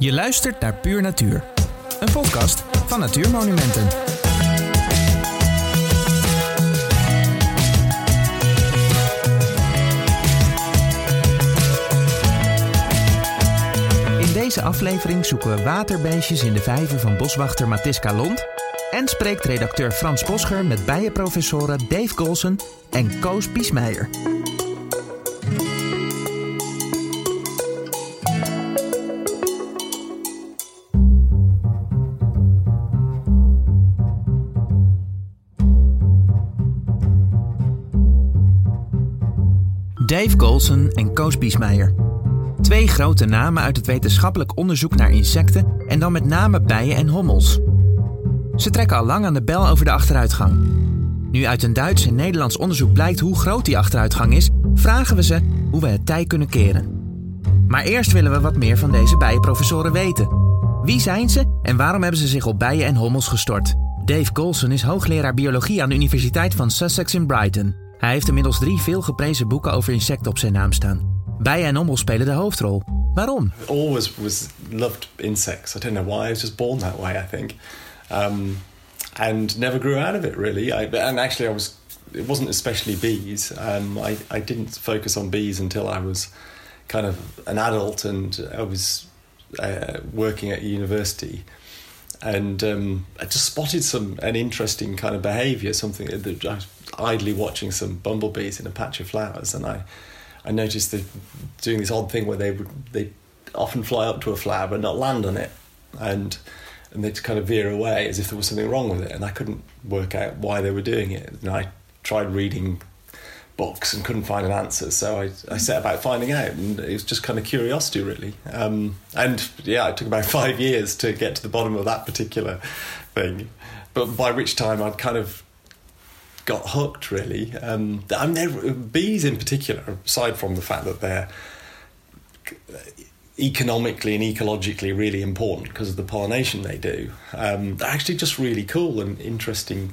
Je luistert naar Puur Natuur, een podcast van Natuurmonumenten. In deze aflevering zoeken we waterbeestjes in de vijver van boswachter Matiska Lont en spreekt redacteur Frans Bosscher met bijenprofessoren Dave Goulson en Koos Biesmeijer. Dave Goulson en Koos Biesmeijer. Twee grote namen uit het wetenschappelijk onderzoek naar insecten en dan met name bijen en hommels. Ze trekken al lang aan de bel over de achteruitgang. Nu uit een Duits en Nederlands onderzoek blijkt hoe groot die achteruitgang is, vragen we ze hoe we het tij kunnen keren. Maar eerst willen we wat meer van deze bijenprofessoren weten. Wie zijn ze en waarom hebben ze zich op bijen en hommels gestort? Dave Goulson is hoogleraar biologie aan de Universiteit van Sussex in Brighton. Hij heeft inmiddels 3 veelgeprezen boeken over insecten op zijn naam staan. Bijen en hommels spelen de hoofdrol. Waarom? I always loved insects. I don't know why. I was just born that way, I think. And never grew out of it, really. It wasn't especially bees. I didn't focus on bees until I was kind of an adult and I was working at university. And I just spotted an interesting kind of behaviour, something that I was idly watching some bumblebees in a patch of flowers, and I noticed they're doing this odd thing where they often fly up to a flower but not land on it, and they'd kind of veer away as if there was something wrong with it, and I couldn't work out why they were doing it. And I tried reading books and couldn't find an answer, so I set about finding out, and it was just kind of curiosity, really. It took about 5 years to get to the bottom of that particular thing, but by which time I'd kind of got hooked, really. Bees in particular, aside from the fact that they're economically and ecologically really important because of the pollination they do, they're actually just really cool and interesting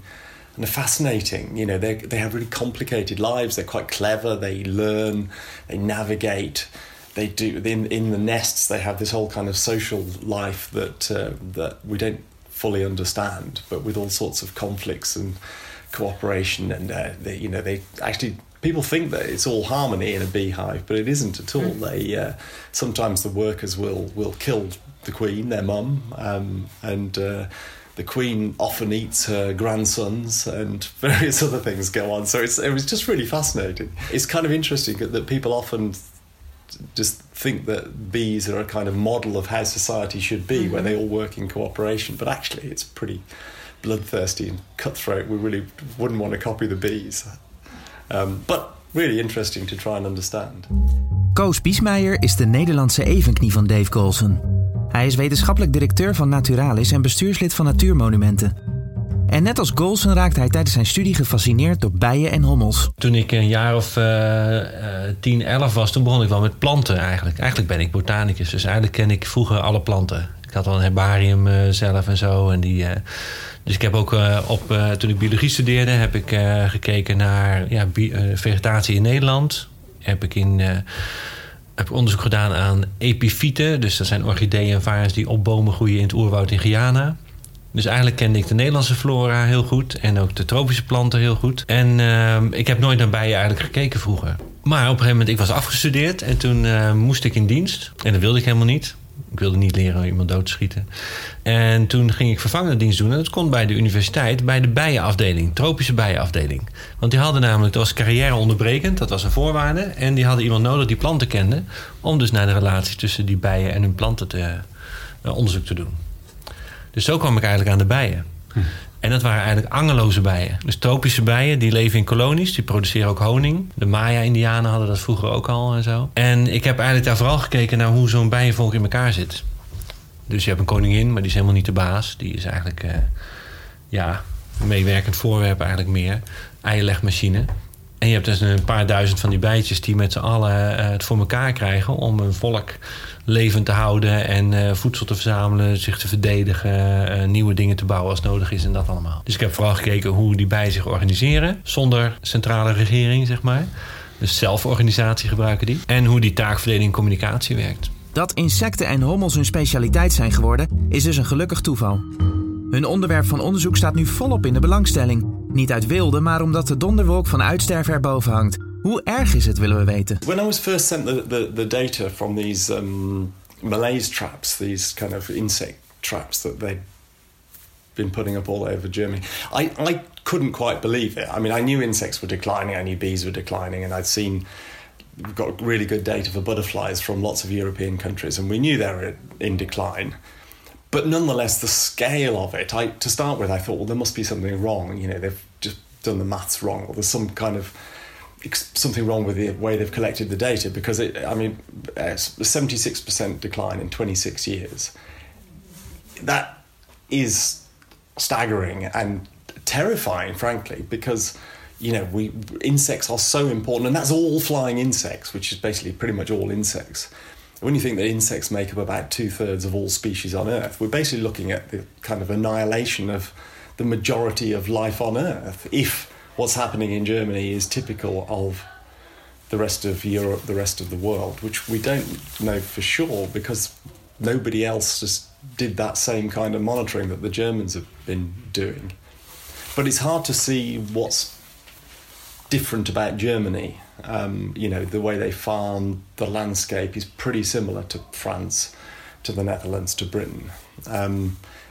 and fascinating. You know, they have really complicated lives. They're quite clever. They learn. They navigate. They do in the nests. They have this whole kind of social life that we don't fully understand, but with all sorts of conflicts and cooperation, and people think that it's all harmony in a beehive, but it isn't at all. They sometimes the workers will kill the queen, their mum, and the queen often eats her grandsons, and various other things go on. So it was just really fascinating. It's kind of interesting that people often just think that bees are a kind of model of how society should be, where they all work in cooperation, but actually it's pretty bloodthirsty and cutthroat. We really wouldn't want to copy the bees. But really interesting to try and understand. Koos Biesmeijer is de Nederlandse evenknie van Dave Goulson. Hij is wetenschappelijk directeur van Naturalis en bestuurslid van Natuurmonumenten. En net als Goulson raakte hij tijdens zijn studie gefascineerd door bijen en hommels. Toen ik een jaar of 10, 11 was, toen begon ik wel met planten eigenlijk. Eigenlijk ben ik botanicus, dus eigenlijk ken ik vroeger alle planten. Ik had al een herbarium zelf en zo. En die... Dus ik heb ook toen ik biologie studeerde, heb ik gekeken naar vegetatie in Nederland. Heb ik onderzoek gedaan aan epifieten. Dus dat zijn orchideeën en varens die op bomen groeien in het oerwoud in Guyana. Dus eigenlijk kende ik de Nederlandse flora heel goed. En ook de tropische planten heel goed. En ik heb nooit naar bijen eigenlijk gekeken vroeger. Maar op een gegeven moment, ik was afgestudeerd. En toen moest ik in dienst. En dat wilde ik helemaal niet. Ik wilde niet leren om iemand dood te schieten. En toen ging ik vervangendendienst doen. En dat kon bij de universiteit, bij de bijenafdeling. Tropische bijenafdeling. Want die hadden namelijk, dat was carrière onderbrekend. Dat was een voorwaarde. En die hadden iemand nodig die planten kende. Om dus naar de relatie tussen die bijen en hun planten onderzoek te doen. Dus zo kwam ik eigenlijk aan de bijen. En dat waren eigenlijk angelloze bijen. Dus tropische bijen, die leven in kolonies. Die produceren ook honing. De Maya-Indianen hadden dat vroeger ook al en zo. En ik heb eigenlijk daar vooral gekeken naar hoe zo'n bijenvolk in elkaar zit. Dus je hebt een koningin, maar die is helemaal niet de baas. Die is eigenlijk een meewerkend voorwerp eigenlijk meer. Eierlegmachine. En je hebt dus een paar duizend van die bijtjes die met z'n allen het voor elkaar krijgen om een volk levend te houden en voedsel te verzamelen, zich te verdedigen, nieuwe dingen te bouwen als nodig is en dat allemaal. Dus ik heb vooral gekeken hoe die bijen zich organiseren zonder centrale regering, zeg maar. Dus zelforganisatie gebruiken die. En hoe die taakverdeling en communicatie werkt. Dat insecten en hommels hun specialiteit zijn geworden, is dus een gelukkig toeval. Hun onderwerp van onderzoek staat nu volop in de belangstelling. Niet uit wilde, maar omdat de donderwolk van uitsterven erboven hangt. Hoe erg is het, willen we weten. When I was first sent the data from these malaise traps, these kind of insect traps that they've been putting up all over Germany, I couldn't quite believe it. I mean, I knew insects were declining, I knew bees were declining, and I'd seen got really good data for butterflies from lots of European countries, and we knew they were in decline. But nonetheless, the scale of it, to start with, I thought, well, there must be something wrong. You know, they've just done the maths wrong, or there's some kind of something wrong with the way they've collected the data, because it, I mean, a 76% decline in 26 years. That is staggering and terrifying, frankly, because, you know, insects are so important, and that's all flying insects, which is basically pretty much all insects. When you think that insects make up about 2/3 of all species on Earth, we're basically looking at the kind of annihilation of the majority of life on Earth, if what's happening in Germany is typical of the rest of Europe, the rest of the world, which we don't know for sure because nobody else just did that same kind of monitoring that the Germans have been doing. But it's hard to see what's different about Germany. You know, the way they farm, the landscape is pretty similar to France, to the Netherlands, to Britain.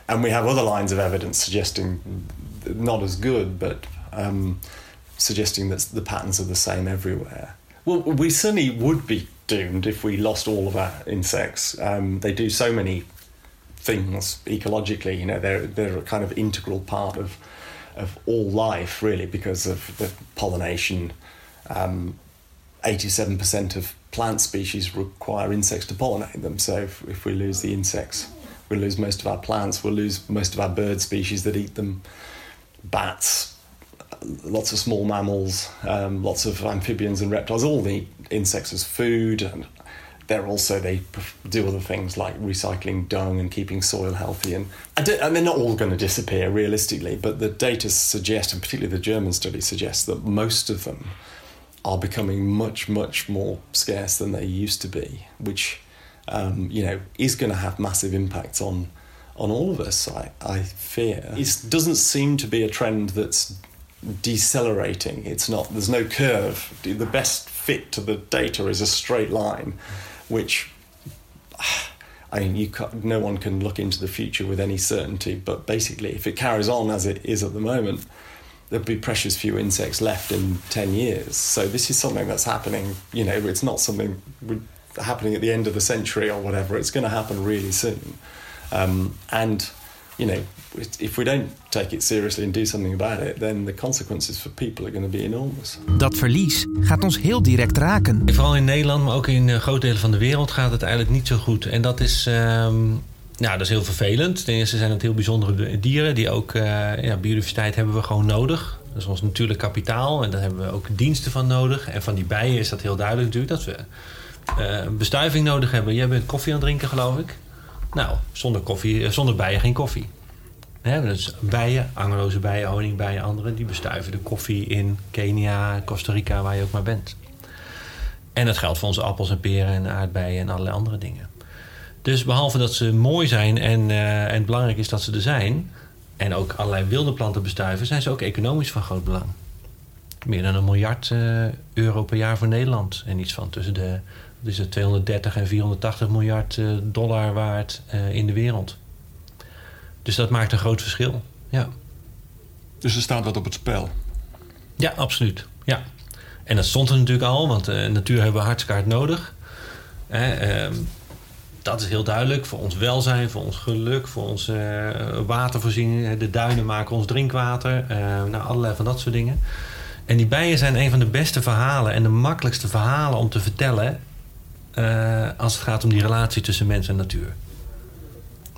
And we have other lines of evidence suggesting, not as good, but suggesting that the patterns are the same everywhere. Well, we certainly would be doomed if we lost all of our insects. They do so many things ecologically. You know, they're a kind of integral part of all life, really, because of the pollination. 87% of plant species require insects to pollinate them. So if we lose the insects, we lose most of our plants, we'll lose most of our bird species that eat them, bats, lots of small mammals, lots of amphibians and reptiles, all the insects as food, and they do other things like recycling dung and keeping soil healthy. And they're not all going to disappear realistically, but the data suggest, and particularly the German study suggests, that most of them are becoming much, much more scarce than they used to be, which you know, is going to have massive impacts on all of us, I fear. It doesn't seem to be a trend that's decelerating. It's not, there's no curve. The best fit to the data is a straight line, which, I mean, no one can look into the future with any certainty, but basically if it carries on as it is at the moment, there'll be precious few insects left in 10 years. So this is something that's happening, you know, it's not something happening at the end of the century or whatever. It's going to happen really soon. And, you know, if we don't take it seriously and do something about it, then the consequences for people are going to be enormous. Dat verlies gaat ons heel direct raken. Vooral in Nederland, maar ook in grote delen van de wereld gaat het eigenlijk niet zo goed. En dat is, dat is heel vervelend. Ten eerste zijn het heel bijzondere dieren die ook biodiversiteit hebben we gewoon nodig. Dat is ons natuurlijk kapitaal en daar hebben we ook diensten van nodig. En van die bijen is dat heel duidelijk natuurlijk dat we bestuiving nodig hebben. Jij bent koffie aan het drinken, geloof ik. Nou, zonder bijen geen koffie. He, dus bijen, angellose bijen, honingbijen, anderen, die bestuiven de koffie in Kenia, Costa Rica, waar je ook maar bent. En dat geldt voor onze appels en peren en aardbeien en allerlei andere dingen. Dus behalve dat ze mooi zijn en belangrijk is dat ze er zijn, en ook allerlei wilde planten bestuiven, zijn ze ook economisch van groot belang. Meer dan €1 miljard per jaar voor Nederland. En iets van tussen de is het 230 en 480 miljard dollar waard in de wereld. Dus dat maakt een groot verschil. Ja. Dus er staat wat op het spel? Ja, absoluut. Ja. En dat stond er natuurlijk al, want natuur hebben we hartstikke hard nodig. Dat is heel duidelijk voor ons welzijn, voor ons geluk, voor onze watervoorziening. De duinen maken ons drinkwater. Allerlei van dat soort dingen. En die bijen zijn een van de beste verhalen en de makkelijkste verhalen om te vertellen. Als het gaat om die relatie tussen mens en natuur.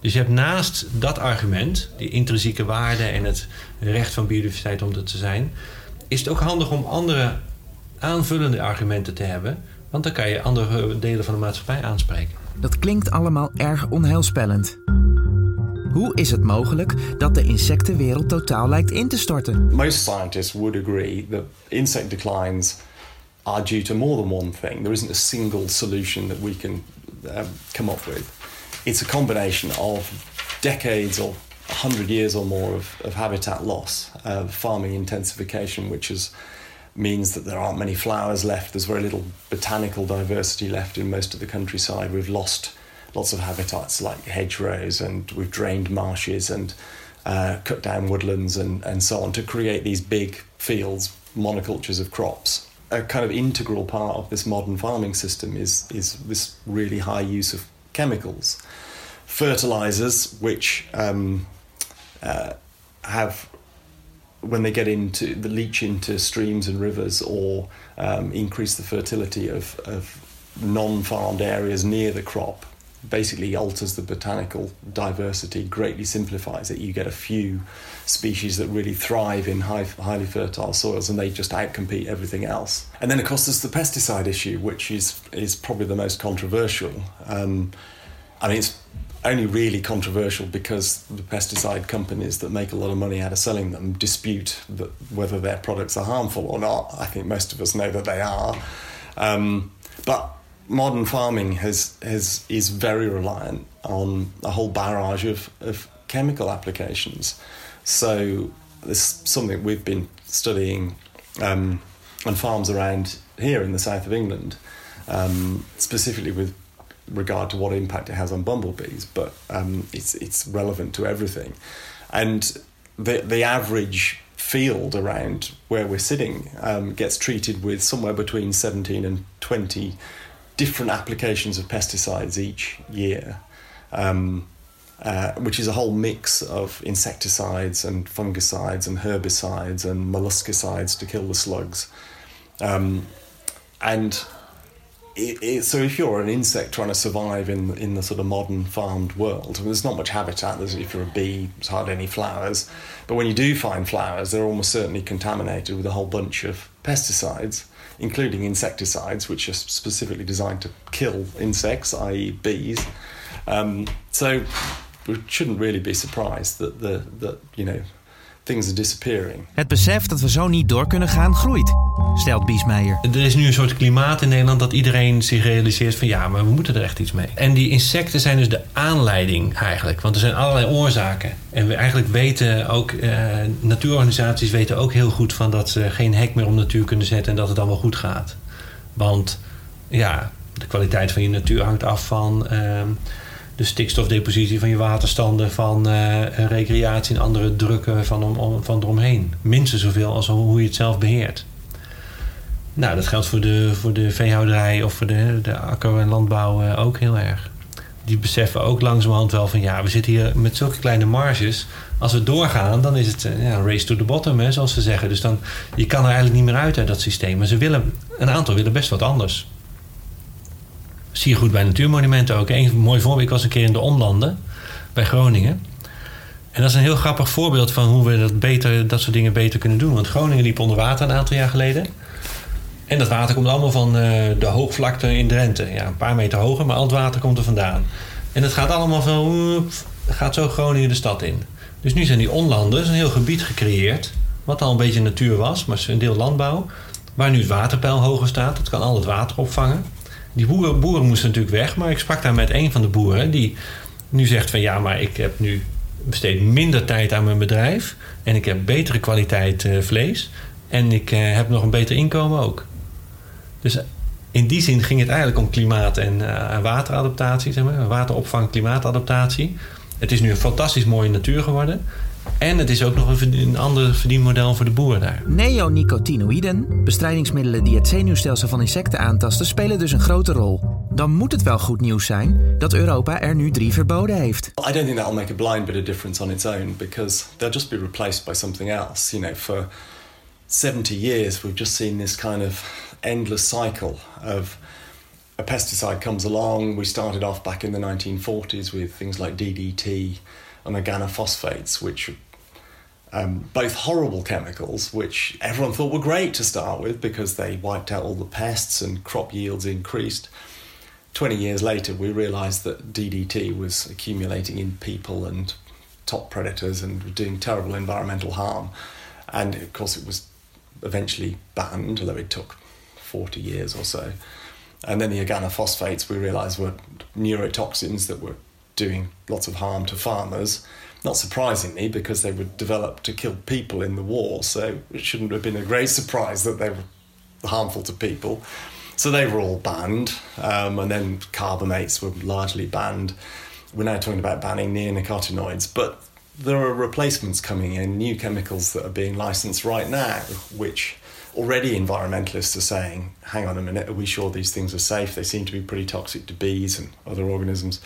Dus je hebt naast dat argument, die intrinsieke waarde en het recht van biodiversiteit om dat te zijn, is het ook handig om andere aanvullende argumenten te hebben, want dan kan je andere delen van de maatschappij aanspreken. Dat klinkt allemaal erg onheilspellend. Hoe is het mogelijk dat de insectenwereld totaal lijkt in te storten? Most scientists would agree that insect declines are due to more than one thing. There isn't a single solution that we can come up with. It's a combination of decades or 100 years or more of habitat loss, farming intensification, which means that there aren't many flowers left. There's very little botanical diversity left in most of the countryside. We've lost lots of habitats like hedgerows, and we've drained marshes and cut down woodlands and so on to create these big fields, monocultures of crops. A kind of integral part of this modern farming system is this really high use of chemicals. Fertilisers, which have, when they get into the leach into streams and rivers or increase the fertility of non-farmed areas near the crop, basically alters the botanical diversity, greatly simplifies it. You get a few species that really thrive in highly fertile soils, and they just outcompete everything else. And then, of course, there's the pesticide issue, which is probably the most controversial. I mean, it's only really controversial because the pesticide companies that make a lot of money out of selling them dispute that whether their products are harmful or not. I think most of us know that they are. But modern farming is very reliant on a whole barrage of chemical applications. So this is something we've been studying on farms around here in the south of England, specifically with regard to what impact it has on bumblebees, but it's relevant to everything. And the average field around where we're sitting gets treated with somewhere between 17 and 20 different applications of pesticides each year, which is a whole mix of insecticides and fungicides and herbicides and molluscicides to kill the slugs. So if you're an insect trying to survive in the sort of modern farmed world, there's not much habitat. If you're a bee, there's hardly any flowers. But when you do find flowers, they're almost certainly contaminated with a whole bunch of pesticides, including insecticides, which are specifically designed to kill insects, i.e. bees. So we shouldn't really be surprised that things are disappearing. Het besef dat we zo niet door kunnen gaan groeit, stelt Biesmeijer. Er is nu een soort klimaat in Nederland dat iedereen zich realiseert van ja, maar we moeten er echt iets mee. En die insecten zijn dus de aanleiding eigenlijk, want er zijn allerlei oorzaken. En we eigenlijk weten ook, natuurorganisaties weten ook heel goed van dat ze geen hek meer om natuur kunnen zetten en dat het dan wel goed gaat. Want ja, de kwaliteit van je natuur hangt af van de stikstofdepositie van je waterstanden, van recreatie en andere drukken van eromheen. Minstens zoveel als hoe je het zelf beheert. Nou, dat geldt voor de veehouderij of voor de akko- en landbouw ook heel erg. Die beseffen ook langzamerhand wel van ja, we zitten hier met zulke kleine marges. Als we doorgaan, dan is het race to the bottom, hè, zoals ze zeggen. Dus dan, je kan er eigenlijk niet meer uit dat systeem. Maar een aantal willen best wat anders. Zie je goed bij natuurmonumenten ook. Een mooi voorbeeld, ik was een keer in de Omlanden bij Groningen. En dat is een heel grappig voorbeeld van hoe we dat soort dingen beter kunnen doen. Want Groningen liep onder water een aantal jaar geleden. En dat water komt allemaal van de hoogvlakte in Drenthe. Ja, een paar meter hoger, maar al het water komt er vandaan. En het gaat allemaal gaat zo Groningen de stad in. Dus nu zijn die Omlanden, is een heel gebied gecreëerd, wat al een beetje natuur was, maar een deel landbouw, waar nu het waterpeil hoger staat. Dat kan al het water opvangen. Die boeren moesten natuurlijk weg, maar ik sprak daar met een van de boeren die nu zegt van ja, maar ik heb nu besteed minder tijd aan mijn bedrijf en ik heb betere kwaliteit vlees en ik heb nog een beter inkomen ook. Dus in die zin ging het eigenlijk om klimaat en wateradaptatie, zeg maar. Wateropvang, klimaatadaptatie. Het is nu een fantastisch mooie natuur geworden. En het is ook nog een ander verdienmodel voor de boeren daar. Neonicotinoïden, bestrijdingsmiddelen die het zenuwstelsel van insecten aantasten, spelen dus een grote rol. Dan moet het wel goed nieuws zijn dat Europa er nu 3 verboden heeft. I don't think that'll make a blind bit of difference on its own, because they'll just be replaced by something else. You know, for 70 years we've just seen this kind of endless cycle of a pesticide comes along. We started off back in the 1940s with things like DDT. And organophosphates, which are both horrible chemicals, which everyone thought were great to start with because they wiped out all the pests and crop yields increased. 20 years later, we realised that DDT was accumulating in people and top predators and doing terrible environmental harm. And of course, it was eventually banned, although it took 40 years or so. And then the organophosphates, we realised, were neurotoxins that were doing lots of harm to farmers. Not surprisingly, because they were developed to kill people in the war, so it shouldn't have been a great surprise that they were harmful to people. So they were all banned, and then carbamates were largely banned. We're now talking about banning neonicotinoids, but there are replacements coming in, new chemicals that are being licensed right now, which already environmentalists are saying, hang on a minute, are we sure these things are safe? They seem to be pretty toxic to bees and other organisms.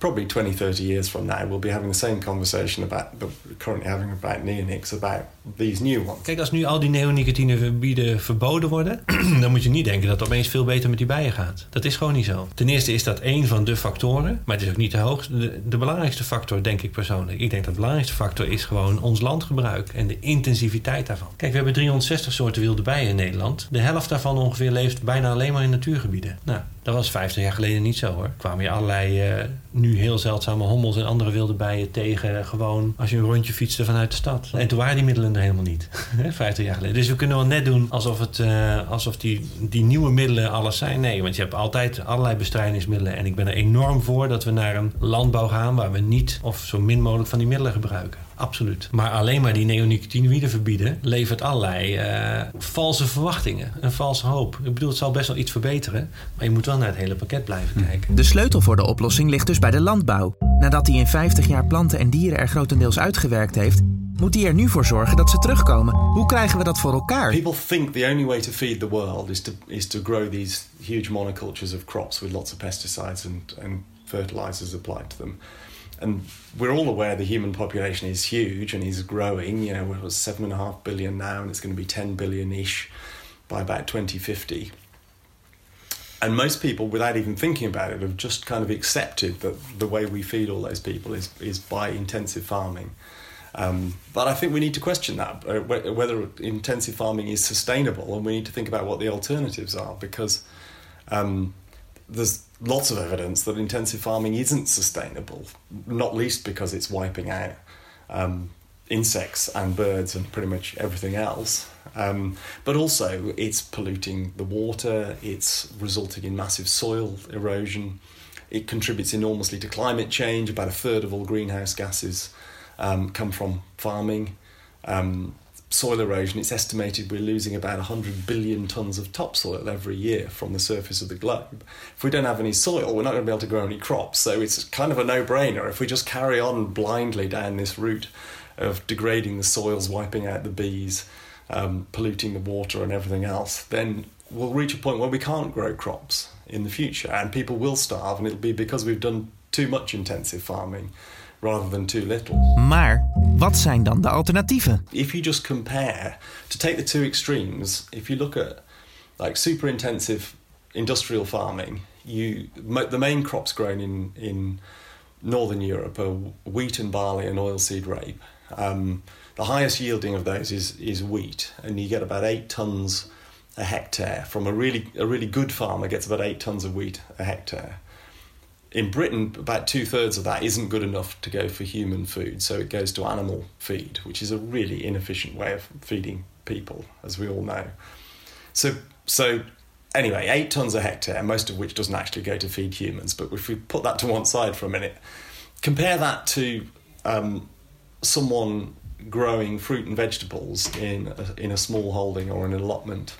Probably 20, 30 years from now, we'll be having the same conversation about that we're currently having about neonics, about these new ones. Kijk, als nu al die neonicotinoïden verboden worden, dan moet je niet denken dat het opeens veel beter met die bijen gaat. Dat is gewoon niet zo. Ten eerste is dat één van de factoren, maar het is ook niet de hoogste. De belangrijkste factor, denk ik persoonlijk. Ik denk dat de belangrijkste factor is gewoon ons landgebruik en de intensiviteit daarvan. Kijk, we hebben 360 soorten wilde bijen in Nederland. De helft daarvan ongeveer leeft bijna alleen maar in natuurgebieden. Nou, dat was 50 jaar geleden niet zo, hoor. Kwamen je allerlei nu heel zeldzame hommels en andere wilde bijen tegen, gewoon als je een rondje fietste vanuit de stad. En toen waren die middelen er helemaal niet, 50 jaar geleden. Dus we kunnen wel net doen alsof die nieuwe middelen alles zijn. Nee, want je hebt altijd allerlei bestrijdingsmiddelen. En ik ben er enorm voor dat we naar een landbouw gaan waar we niet of zo min mogelijk van die middelen gebruiken. Absoluut. Maar alleen maar die neonicotinoïden verbieden levert allerlei valse verwachtingen. Een valse hoop. Ik bedoel, het zal best wel iets verbeteren. Maar je moet wel naar het hele pakket blijven kijken. De sleutel voor de oplossing ligt dus bij de landbouw. Nadat hij in 50 jaar planten en dieren er grotendeels uitgewerkt heeft, moet hij er nu voor zorgen dat ze terugkomen. Hoe krijgen we dat voor elkaar? People think the only way to feed the world is to grow these huge monocultures of crops with lots of pesticides and fertilizers applied to them. And we're all aware the human population is huge and is growing. You know, we're 7.5 billion now, and it's going to be 10 billion-ish by about 2050. And most people, without even thinking about it, have just kind of accepted that the way we feed all those people is by intensive farming. But I think we need to question that, whether intensive farming is sustainable, and we need to think about what the alternatives are, because there's lots of evidence that intensive farming isn't sustainable, not least because it's wiping out insects and birds and pretty much everything else. But also it's polluting the water, it's resulting in massive soil erosion, it contributes enormously to climate change. About a third of all greenhouse gases come from farming. Soil erosion, it's estimated we're losing about 100 billion tonnes of topsoil every year from the surface of the globe. If we don't have any soil, we're not going to be able to grow any crops, so it's kind of a no-brainer. If we just carry on blindly down this route of degrading the soils, wiping out the bees, polluting the water and everything else, then we'll reach a point where we can't grow crops in the future, and people will starve, and it'll be because we've done too much intensive farming rather than too little. Maar wat zijn dan de alternatieven? If you just compare, to take the two extremes, if you look at like super intensive industrial farming, the main crops grown in northern Europe are wheat and barley and oilseed rape. The highest yielding of those is wheat, and you get about 8 tons a hectare from a really good farmer gets about 8 tons of wheat a hectare. In Britain, about 2/3 of that isn't good enough to go for human food, so it goes to animal feed, which is a really inefficient way of feeding people, as we all know. So anyway, 8 tons a hectare, most of which doesn't actually go to feed humans. But if we put that to one side for a minute, compare that to someone growing fruit and vegetables in a small holding or an allotment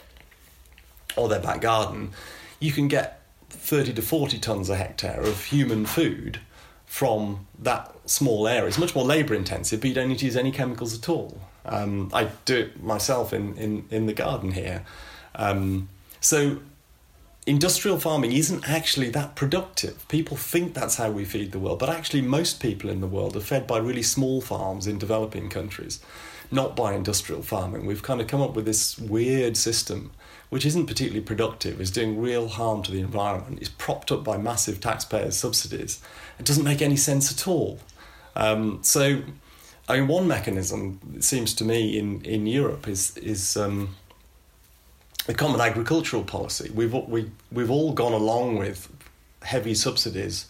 or their back garden, you can get 30 to 40 tonnes a hectare of human food from that small area. It's much more labour intensive, but you don't need to use any chemicals at all. I do it myself in the garden here. So industrial farming isn't actually that productive. People think that's how we feed the world, but actually most people in the world are fed by really small farms in developing countries, not by industrial farming. We've kind of come up with this weird system which isn't particularly productive, is doing real harm to the environment, is propped up by massive taxpayers' subsidies. It doesn't make any sense at all. So, I mean, one mechanism, it seems to me, in Europe is the common agricultural policy. We've all gone along with heavy subsidies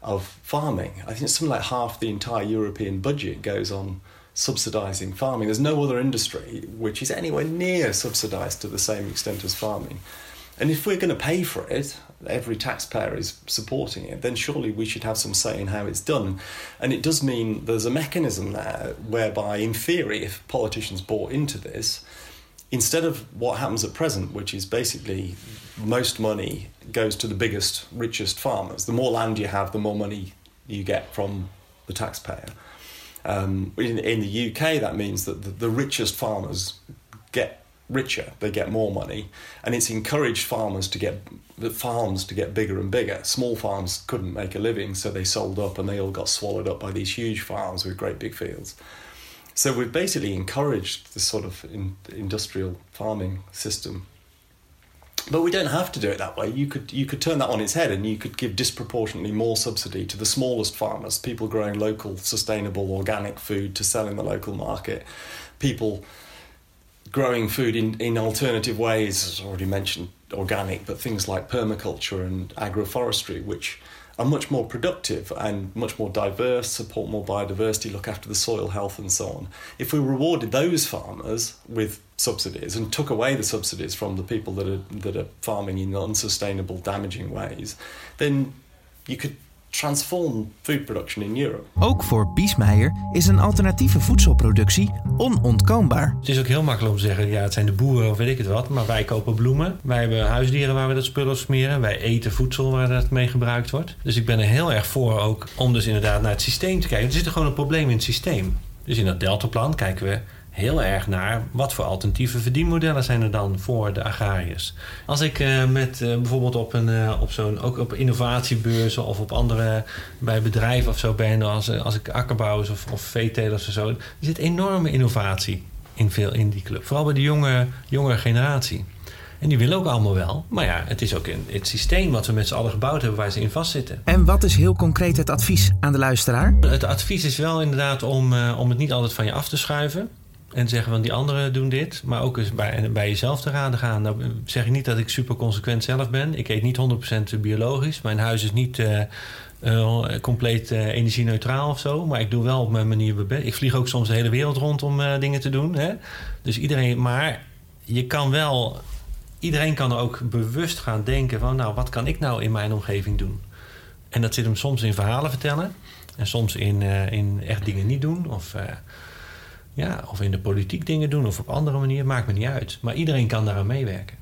of farming. I think something like half the entire European budget goes on subsidising farming. There's no other industry which is anywhere near subsidised to the same extent as farming. And if we're going to pay for it, every taxpayer is supporting it, then surely we should have some say in how it's done. And it does mean there's a mechanism there whereby, in theory, if politicians bought into this, instead of what happens at present, which is basically most money goes to the biggest, richest farmers. The more land you have, the more money you get from the taxpayer. In the UK, that means that the richest farmers get richer, they get more money, and it's encouraged farms to get bigger and bigger. Small farms couldn't make a living, so they sold up and they all got swallowed up by these huge farms with great big fields. So we've basically encouraged this sort of industrial farming system. But we don't have to do it that way. You could turn that on its head and you could give disproportionately more subsidy to the smallest farmers, people growing local, sustainable, organic food to sell in the local market, people growing food in alternative ways, as already mentioned, organic, but things like permaculture and agroforestry, which are much more productive and much more diverse, support more biodiversity, look after the soil health and so on. If we rewarded those farmers with subsidies and took away the subsidies from the people that are farming in unsustainable, damaging ways, then you could transform food production in Europe. Ook voor Biesmeijer is een alternatieve voedselproductie onontkoombaar. Het is ook heel makkelijk om te zeggen, ja, het zijn de boeren of weet ik het wat, maar wij kopen bloemen, wij hebben huisdieren waar we dat spul op smeren, wij eten voedsel waar dat mee gebruikt wordt. Dus ik ben er heel erg voor ook om dus inderdaad naar het systeem te kijken. Er zit er gewoon een probleem in het systeem. Dus in dat deltaplan kijken we heel erg naar wat voor alternatieve verdienmodellen zijn er dan voor de agrariërs. Als ik bijvoorbeeld op innovatiebeurzen of op andere bij bedrijven of zo ben, als ik akkerbouwers of veetelers of zo, er zit enorme innovatie in die club. Vooral bij de jonge generatie. En die willen ook allemaal wel. Maar ja, het is ook het systeem wat we met z'n allen gebouwd hebben waar ze in vastzitten. En wat is heel concreet het advies aan de luisteraar? Het advies is wel inderdaad om het niet altijd van je af te schuiven. En zeggen van die anderen doen dit. Maar ook eens bij jezelf te raden gaan. Nou zeg ik niet dat ik super consequent zelf ben. Ik eet niet 100% biologisch. Mijn huis is niet compleet energie-neutraal of zo. Maar ik doe wel op mijn manier mijn best. Ik vlieg ook soms de hele wereld rond om dingen te doen. Hè? Dus iedereen. Maar je kan wel. Iedereen kan er ook bewust gaan denken van, nou, wat kan ik nou in mijn omgeving doen? En dat zit hem soms in verhalen vertellen. En soms in echt dingen niet doen. Of in de politiek dingen doen of op andere manier, maakt me niet uit. Maar iedereen kan daaraan meewerken.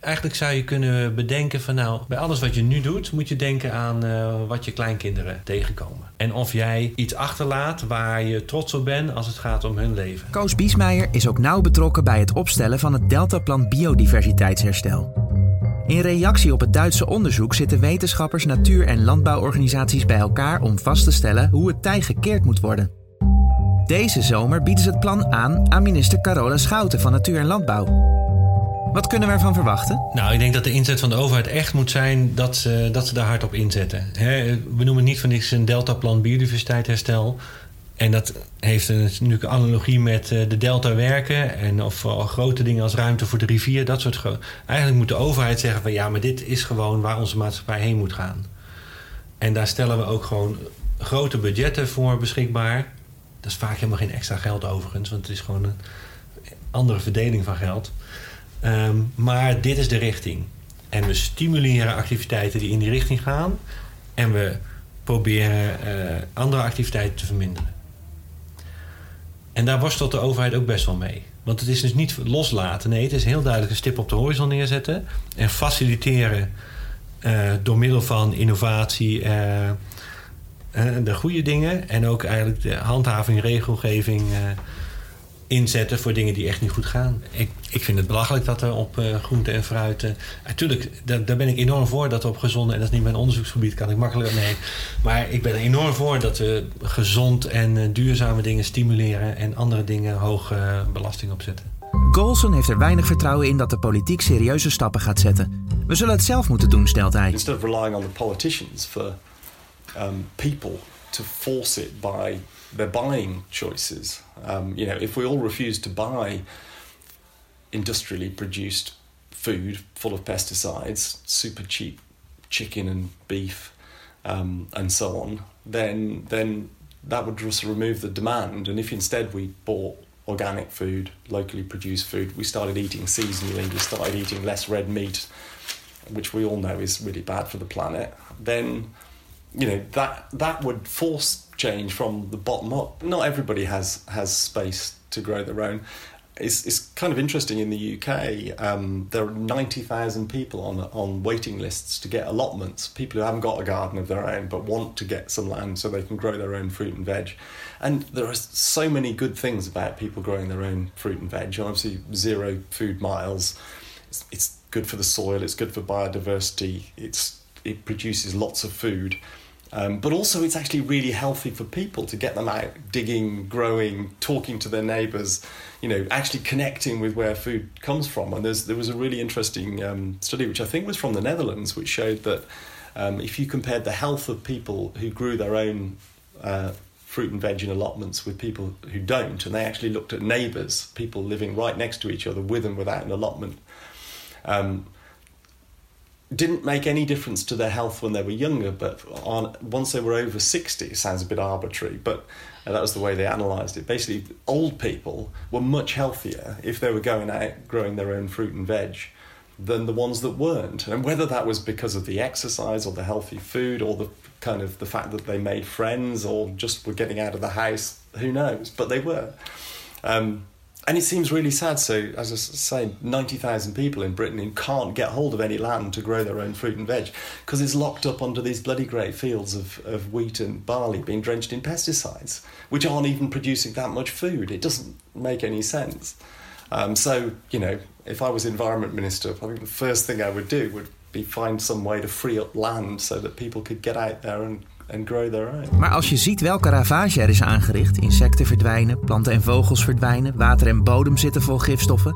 Eigenlijk zou je kunnen bedenken van, nou, bij alles wat je nu doet moet je denken aan wat je kleinkinderen tegenkomen. En of jij iets achterlaat waar je trots op bent als het gaat om hun leven. Koos Biesmeijer is ook nauw betrokken bij het opstellen van het Deltaplan Biodiversiteitsherstel. In reactie op het Duitse onderzoek zitten wetenschappers, natuur- en landbouworganisaties bij elkaar om vast te stellen hoe het tij gekeerd moet worden. Deze zomer bieden ze het plan aan minister Carola Schouten van Natuur en Landbouw. Wat kunnen we ervan verwachten? Nou, ik denk dat de inzet van de overheid echt moet zijn dat ze daar hard op inzetten. We noemen niet van niks een deltaplan biodiversiteitsherstel. En dat heeft natuurlijk een analogie met de delta werken. En of grote dingen als ruimte voor de rivier, dat soort. Eigenlijk moet de overheid zeggen van ja, maar dit is gewoon waar onze maatschappij heen moet gaan. En daar stellen we ook gewoon grote budgetten voor beschikbaar. Dat is vaak helemaal geen extra geld overigens, want het is gewoon een andere verdeling van geld. Maar dit is de richting. En we stimuleren activiteiten die in die richting gaan. En we proberen andere activiteiten te verminderen. En daar worstelt de overheid ook best wel mee. Want het is dus niet loslaten. Nee, het is heel duidelijk een stip op de horizon neerzetten. En faciliteren door middel van innovatie. De goede dingen en ook eigenlijk de handhaving, regelgeving inzetten voor dingen die echt niet goed gaan. Ik vind het belachelijk dat er op groente en fruit. Natuurlijk, daar ben ik enorm voor dat we op gezonde, en dat is niet mijn onderzoeksgebied, kan ik makkelijk mee. Maar ik ben er enorm voor dat we gezond en duurzame dingen stimuleren en andere dingen hoge belasting opzetten. Goulson heeft er weinig vertrouwen in dat de politiek serieuze stappen gaat zetten. We zullen het zelf moeten doen, stelt hij. Instead of relying on the politicians for people to force it by their buying choices. If we all refuse to buy industrially produced food full of pesticides, super cheap chicken and beef, and so on, then that would just remove the demand. And if instead we bought organic food, locally produced food, we started eating seasonally, we started eating less red meat, which we all know is really bad for the planet, then, you know, that would force change from the bottom up. Not everybody has space to grow their own. It's kind of interesting in the UK. There are 90,000 people on waiting lists to get allotments, people who haven't got a garden of their own but want to get some land so they can grow their own fruit and veg. And there are so many good things about people growing their own fruit and veg. Obviously, zero food miles. It's good for the soil. It's good for biodiversity. It produces lots of food. But also it's actually really healthy for people to get them out digging, growing, talking to their neighbours, you know, actually connecting with where food comes from. And there was a really interesting study, which I think was from the Netherlands, which showed that if you compared the health of people who grew their own fruit and veg in allotments with people who don't, and they actually looked at neighbours, people living right next to each other with and without an allotment, didn't make any difference to their health when they were younger, but once they were over 60, it sounds a bit arbitrary, but that was the way they analysed it. Basically, old people were much healthier if they were going out growing their own fruit and veg than the ones that weren't. And whether that was because of the exercise or the healthy food or the kind of the fact that they made friends or just were getting out of the house, who knows, but they were. And it seems really sad. So, as I say, 90,000 people in Britain who can't get hold of any land to grow their own fruit and veg because it's locked up under these bloody great fields of wheat and barley being drenched in pesticides, which aren't even producing that much food. It doesn't make any sense. So, you know, if I was Environment Minister, probably the first thing I would do would be find some way to free up land so that people could get out there and grow their own. Maar als je ziet welke ravage er is aangericht, insecten verdwijnen, planten en vogels verdwijnen, water en bodem zitten vol gifstoffen,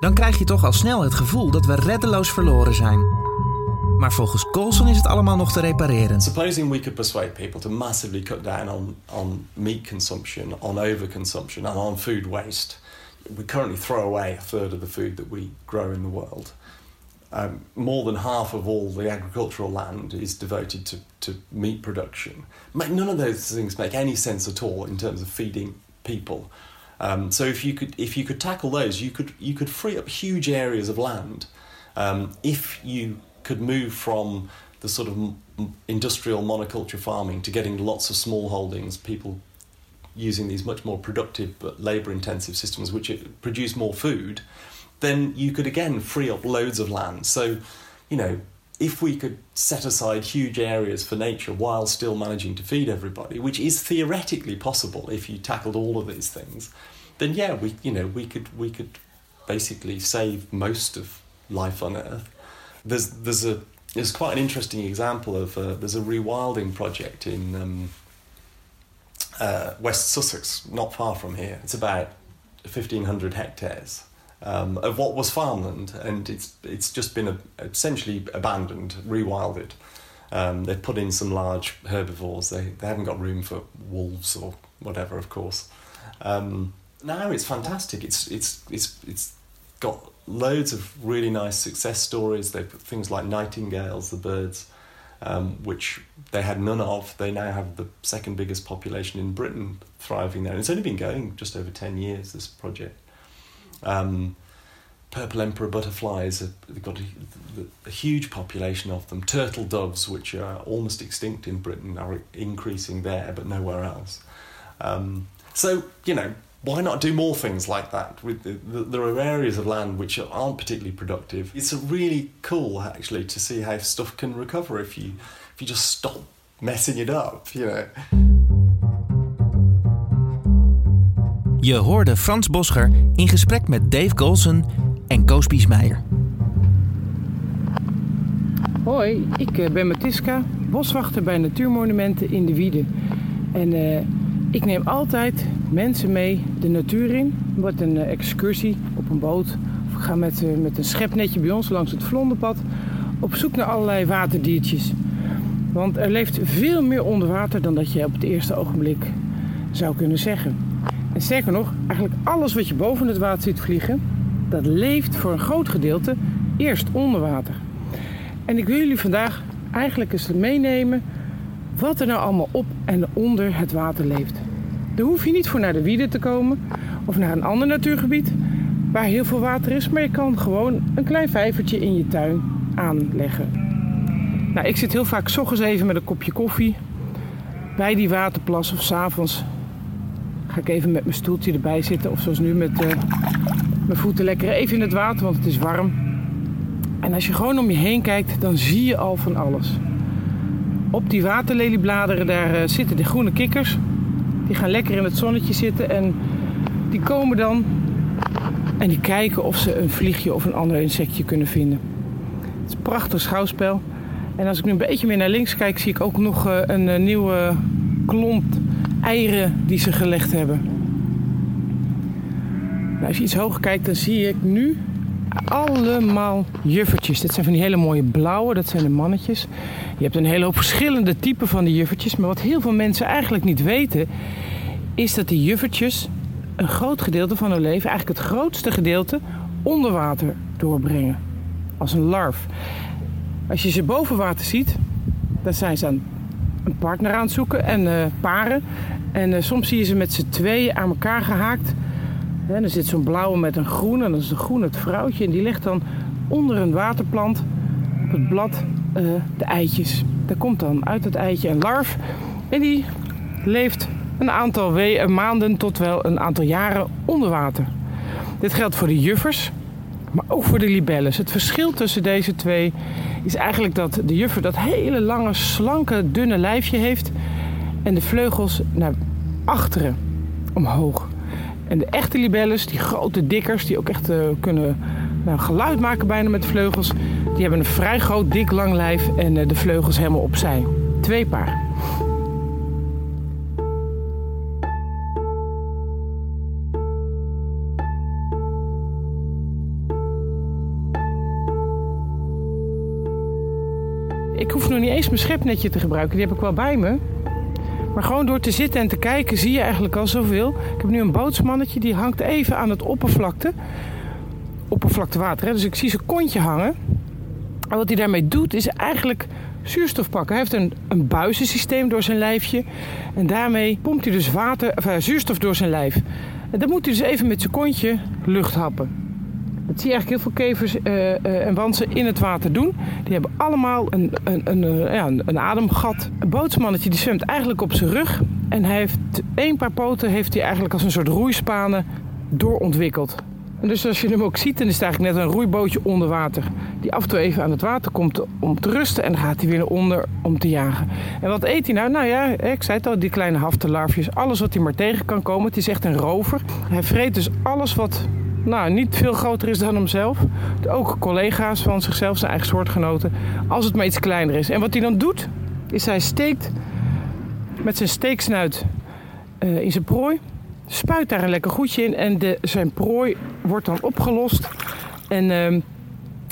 dan krijg je toch al snel het gevoel dat we reddeloos verloren zijn. Maar volgens Goulson is het allemaal nog te repareren. Supposing we could persuade people to massively cut down on meat consumption, on overconsumption and on food waste. We currently throw away a third of the food that we grow in the world. More than half of all the agricultural land is devoted to meat production. None of those things make any sense at all in terms of feeding people. So if you could tackle those, you could free up huge areas of land if you could move from the sort of industrial monoculture farming to getting lots of small holdings, people using these much more productive but labour-intensive systems which produce more food, then you could again free up loads of land. So, you know, if we could set aside huge areas for nature while still managing to feed everybody, which is theoretically possible if you tackled all of these things, then yeah, we could basically save most of life on Earth. There's quite an interesting example of there's a rewilding project in West Sussex, not far from here. It's about 1,500 hectares. Of what was farmland, and it's just been essentially abandoned, rewilded. They've put in some large herbivores. They haven't got room for wolves or whatever, of course. Now it's fantastic. It's got loads of really nice success stories. They've put things like nightingales, the birds, which they had none of. They now have the second biggest population in Britain thriving there. And it's only been going just over 10 years, this project. Purple emperor butterflies, they've got a huge population of them. Turtle doves, which are almost extinct in Britain, are increasing there, but nowhere else. So, you know, why not do more things like that? There are areas of land which aren't particularly productive. It's really cool, actually, to see how stuff can recover if you just stop messing it up, you know. Je hoorde Frans Bosscher in gesprek met Dave Goulson en Koos Biesmeijer. Hoi, ik ben Matiska, boswachter bij Natuurmonumenten in de Wieden. En ik neem altijd mensen mee de natuur in. Wordt een excursie op een boot. Of we gaan met een schepnetje bij ons langs het Vlondenpad op zoek naar allerlei waterdiertjes. Want er leeft veel meer onder water dan dat je op het eerste ogenblik zou kunnen zeggen. En sterker nog, eigenlijk alles wat je boven het water ziet vliegen, dat leeft voor een groot gedeelte eerst onder water. En ik wil jullie vandaag eigenlijk eens meenemen wat er nou allemaal op en onder het water leeft. Daar hoef je niet voor naar de Wieden te komen of naar een ander natuurgebied waar heel veel water is, maar je kan gewoon een klein vijvertje in je tuin aanleggen. Nou, ik zit heel vaak 's ochtends even met een kopje koffie bij die waterplas, of 's avonds ga ik even met mijn stoeltje erbij zitten, of zoals nu met mijn voeten lekker even in het water, want het is warm. En als je gewoon om je heen kijkt, dan zie je al van alles. Op die waterleliebladeren, daar zitten de groene kikkers. Die gaan lekker in het zonnetje zitten en die komen dan en die kijken of ze een vliegje of een ander insectje kunnen vinden. Het is een prachtig schouwspel. En als ik nu een beetje meer naar links kijk, zie ik ook nog een nieuwe klomp eieren die ze gelegd hebben. Nou, als je iets hoger kijkt, dan zie ik nu allemaal juffertjes. Dit zijn van die hele mooie blauwe, dat zijn de mannetjes. Je hebt een hele hoop verschillende typen van die juffertjes. Maar wat heel veel mensen eigenlijk niet weten, is dat die juffertjes een groot gedeelte van hun leven, eigenlijk het grootste gedeelte, onder water doorbrengen. Als een larf. Als je ze boven water ziet, dan zijn ze aan een partner aan het zoeken en paren. En soms zie je ze met z'n tweeën aan elkaar gehaakt. En er zit zo'n blauwe met een groene, en dat is de groene het vrouwtje. En die legt dan onder een waterplant op het blad de eitjes. Daar komt dan uit het eitje een larf. En die leeft een aantal maanden tot wel een aantal jaren onder water. Dit geldt voor de juffers, maar ook voor de libelles. Het verschil tussen deze twee is eigenlijk dat de juffer dat hele lange, slanke, dunne lijfje heeft. En de vleugels naar achteren, omhoog. En de echte libelles, die grote dikkers, die ook echt kunnen geluid maken bijna met vleugels. Die hebben een vrij groot, dik, lang lijf en de vleugels helemaal opzij. 2 paar. Ik hoef nog niet eens mijn schepnetje te gebruiken, die heb ik wel bij me. Maar gewoon door te zitten en te kijken zie je eigenlijk al zoveel. Ik heb nu een bootsmannetje, die hangt even aan het oppervlaktewater. Hè? Dus ik zie zijn kontje hangen. En wat hij daarmee doet is eigenlijk zuurstof pakken. Hij heeft een buizensysteem door zijn lijfje. En daarmee pompt hij dus zuurstof door zijn lijf. En dan moet hij dus even met zijn kontje lucht happen. Dat zie je eigenlijk heel veel kevers en wansen in het water doen. Die hebben allemaal een ademgat. Een bootsmannetje die zwemt eigenlijk op zijn rug. En hij heeft 1 paar poten heeft hij eigenlijk als een soort roeispanen doorontwikkeld. En dus als je hem ook ziet, dan is het eigenlijk net een roeibootje onder water. Die af en toe even aan het water komt om te rusten. En dan gaat hij weer naar onder om te jagen. En wat eet hij nou? Nou ja, ik zei het al, die kleine haftenlarfjes. Alles wat hij maar tegen kan komen. Het is echt een rover. Hij vreet dus alles wat niet veel groter is dan hemzelf. Ook collega's van zichzelf, zijn eigen soortgenoten. Als het maar iets kleiner is. En wat hij dan doet, is hij steekt met zijn steeksnuit in zijn prooi. Spuit daar een lekker goedje in. En zijn prooi wordt dan opgelost. En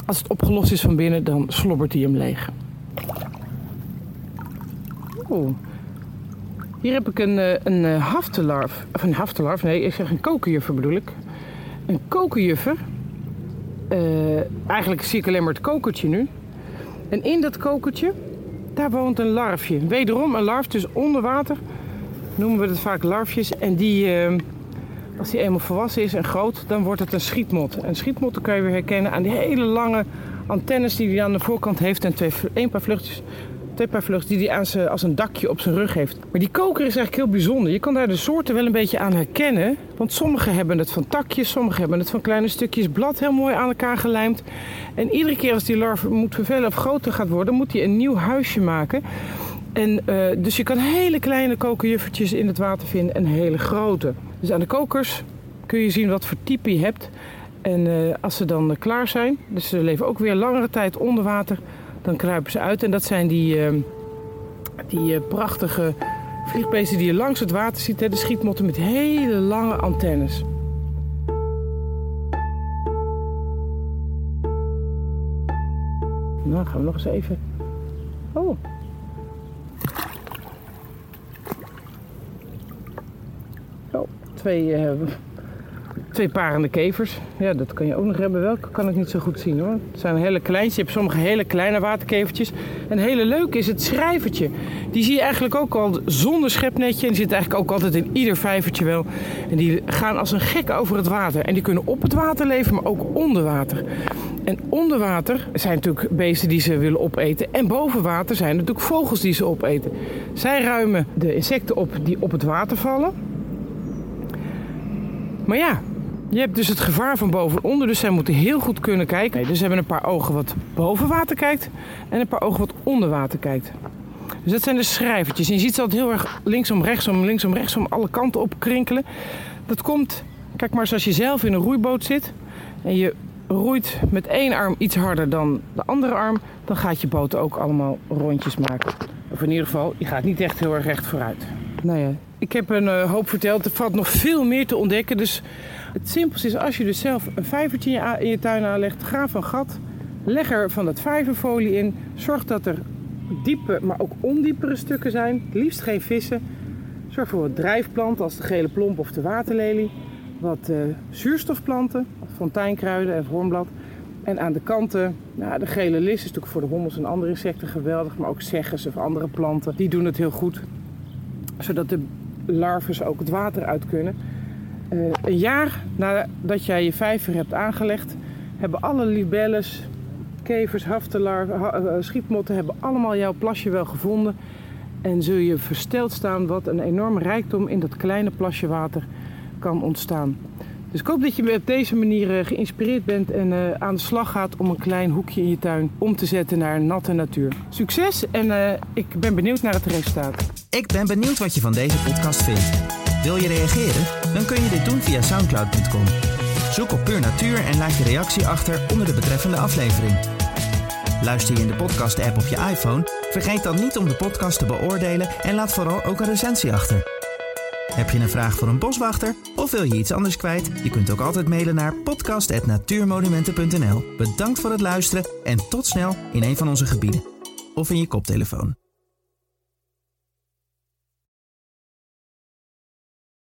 als het opgelost is van binnen, dan slobbert hij hem leeg. Oeh. Hier heb ik een kokerjuffer bedoel ik. Een kokerjuffer. Eigenlijk zie ik alleen maar het kokertje nu. En in dat kokertje, daar woont een larfje. Wederom een larf, dus onder water noemen we het vaak larfjes. En die, als die eenmaal volwassen is en groot, dan wordt het een schietmot. En schietmotten kan je weer herkennen aan die hele lange antennes die hij aan de voorkant heeft. En twee paar vluchtjes die hij als een dakje op zijn rug heeft. Maar die koker is eigenlijk heel bijzonder. Je kan daar de soorten wel een beetje aan herkennen. Want sommigen hebben het van takjes, sommigen hebben het van kleine stukjes blad heel mooi aan elkaar gelijmd. En iedere keer als die larve moet vervelen of groter gaat worden, moet hij een nieuw huisje maken. En dus je kan hele kleine kokerjuffertjes in het water vinden en hele grote. Dus aan de kokers kun je zien wat voor type je hebt. En als ze dan klaar zijn, dus ze leven ook weer langere tijd onder water, dan kruipen ze uit en dat zijn die prachtige vliegbeesten die je langs het water ziet. Hè? De schietmotten met hele lange antennes. Nou, gaan we nog eens even. Oh. Zo, twee Twee parende kevers. Ja, dat kan je ook nog hebben. Welke kan ik niet zo goed zien hoor. Het zijn hele kleintjes. Je hebt sommige hele kleine waterkevertjes. En hele leuk is het schrijvertje. Die zie je eigenlijk ook al zonder schepnetje. En die zit eigenlijk ook altijd in ieder vijvertje wel. En die gaan als een gek over het water. En die kunnen op het water leven, maar ook onder water. En onder water zijn natuurlijk beesten die ze willen opeten. En boven water zijn natuurlijk vogels die ze opeten. Zij ruimen de insecten op die op het water vallen. Maar ja, je hebt dus het gevaar van boven en onder. Dus zij moeten heel goed kunnen kijken. Nee, dus ze hebben een paar ogen wat boven water kijkt. En een paar ogen wat onder water kijkt. Dus dat zijn de schrijvertjes. En je ziet ze altijd heel erg linksom, rechtsom, alle kanten op krinkelen. Dat komt, kijk maar eens als je zelf in een roeiboot zit. En je roeit met één arm iets harder dan de andere arm. Dan gaat je boot ook allemaal rondjes maken. Of in ieder geval, je gaat niet echt heel erg recht vooruit. Nou ja, ik heb een hoop verteld. Er valt nog veel meer te ontdekken. Dus het simpelste is als je dus zelf een vijvertje in je tuin aanlegt. Graaf een gat. Leg er van dat vijverfolie in. Zorg dat er diepe, maar ook ondiepere stukken zijn. Liefst geen vissen. Zorg voor wat drijfplanten als de gele plomp of de waterlelie. Wat zuurstofplanten. Fonteinkruiden en hoornblad. En aan de kanten, nou, de gele lis is natuurlijk voor de hommels en andere insecten geweldig. Maar ook zegges of andere planten. Die doen het heel goed. Zodat de larven ook het water uit kunnen. Een jaar nadat jij je vijver hebt aangelegd, hebben alle libelles, kevers, haftenlarven, schietmotten, hebben allemaal jouw plasje wel gevonden. En zul je versteld staan wat een enorme rijkdom in dat kleine plasje water kan ontstaan. Dus ik hoop dat je op deze manier geïnspireerd bent en aan de slag gaat om een klein hoekje in je tuin om te zetten naar natte natuur. Succes en ik ben benieuwd naar het resultaat. Ik ben benieuwd wat je van deze podcast vindt. Wil je reageren? Dan kun je dit doen via soundcloud.com. Zoek op Puur Natuur en laat je reactie achter onder de betreffende aflevering. Luister je in de podcast-app op je iPhone? Vergeet dan niet om de podcast te beoordelen en laat vooral ook een recensie achter. Heb je een vraag voor een boswachter of wil je iets anders kwijt? Je kunt ook altijd mailen naar podcast@natuurmonumenten.nl. Bedankt voor het luisteren en tot snel in een van onze gebieden. Of in je koptelefoon.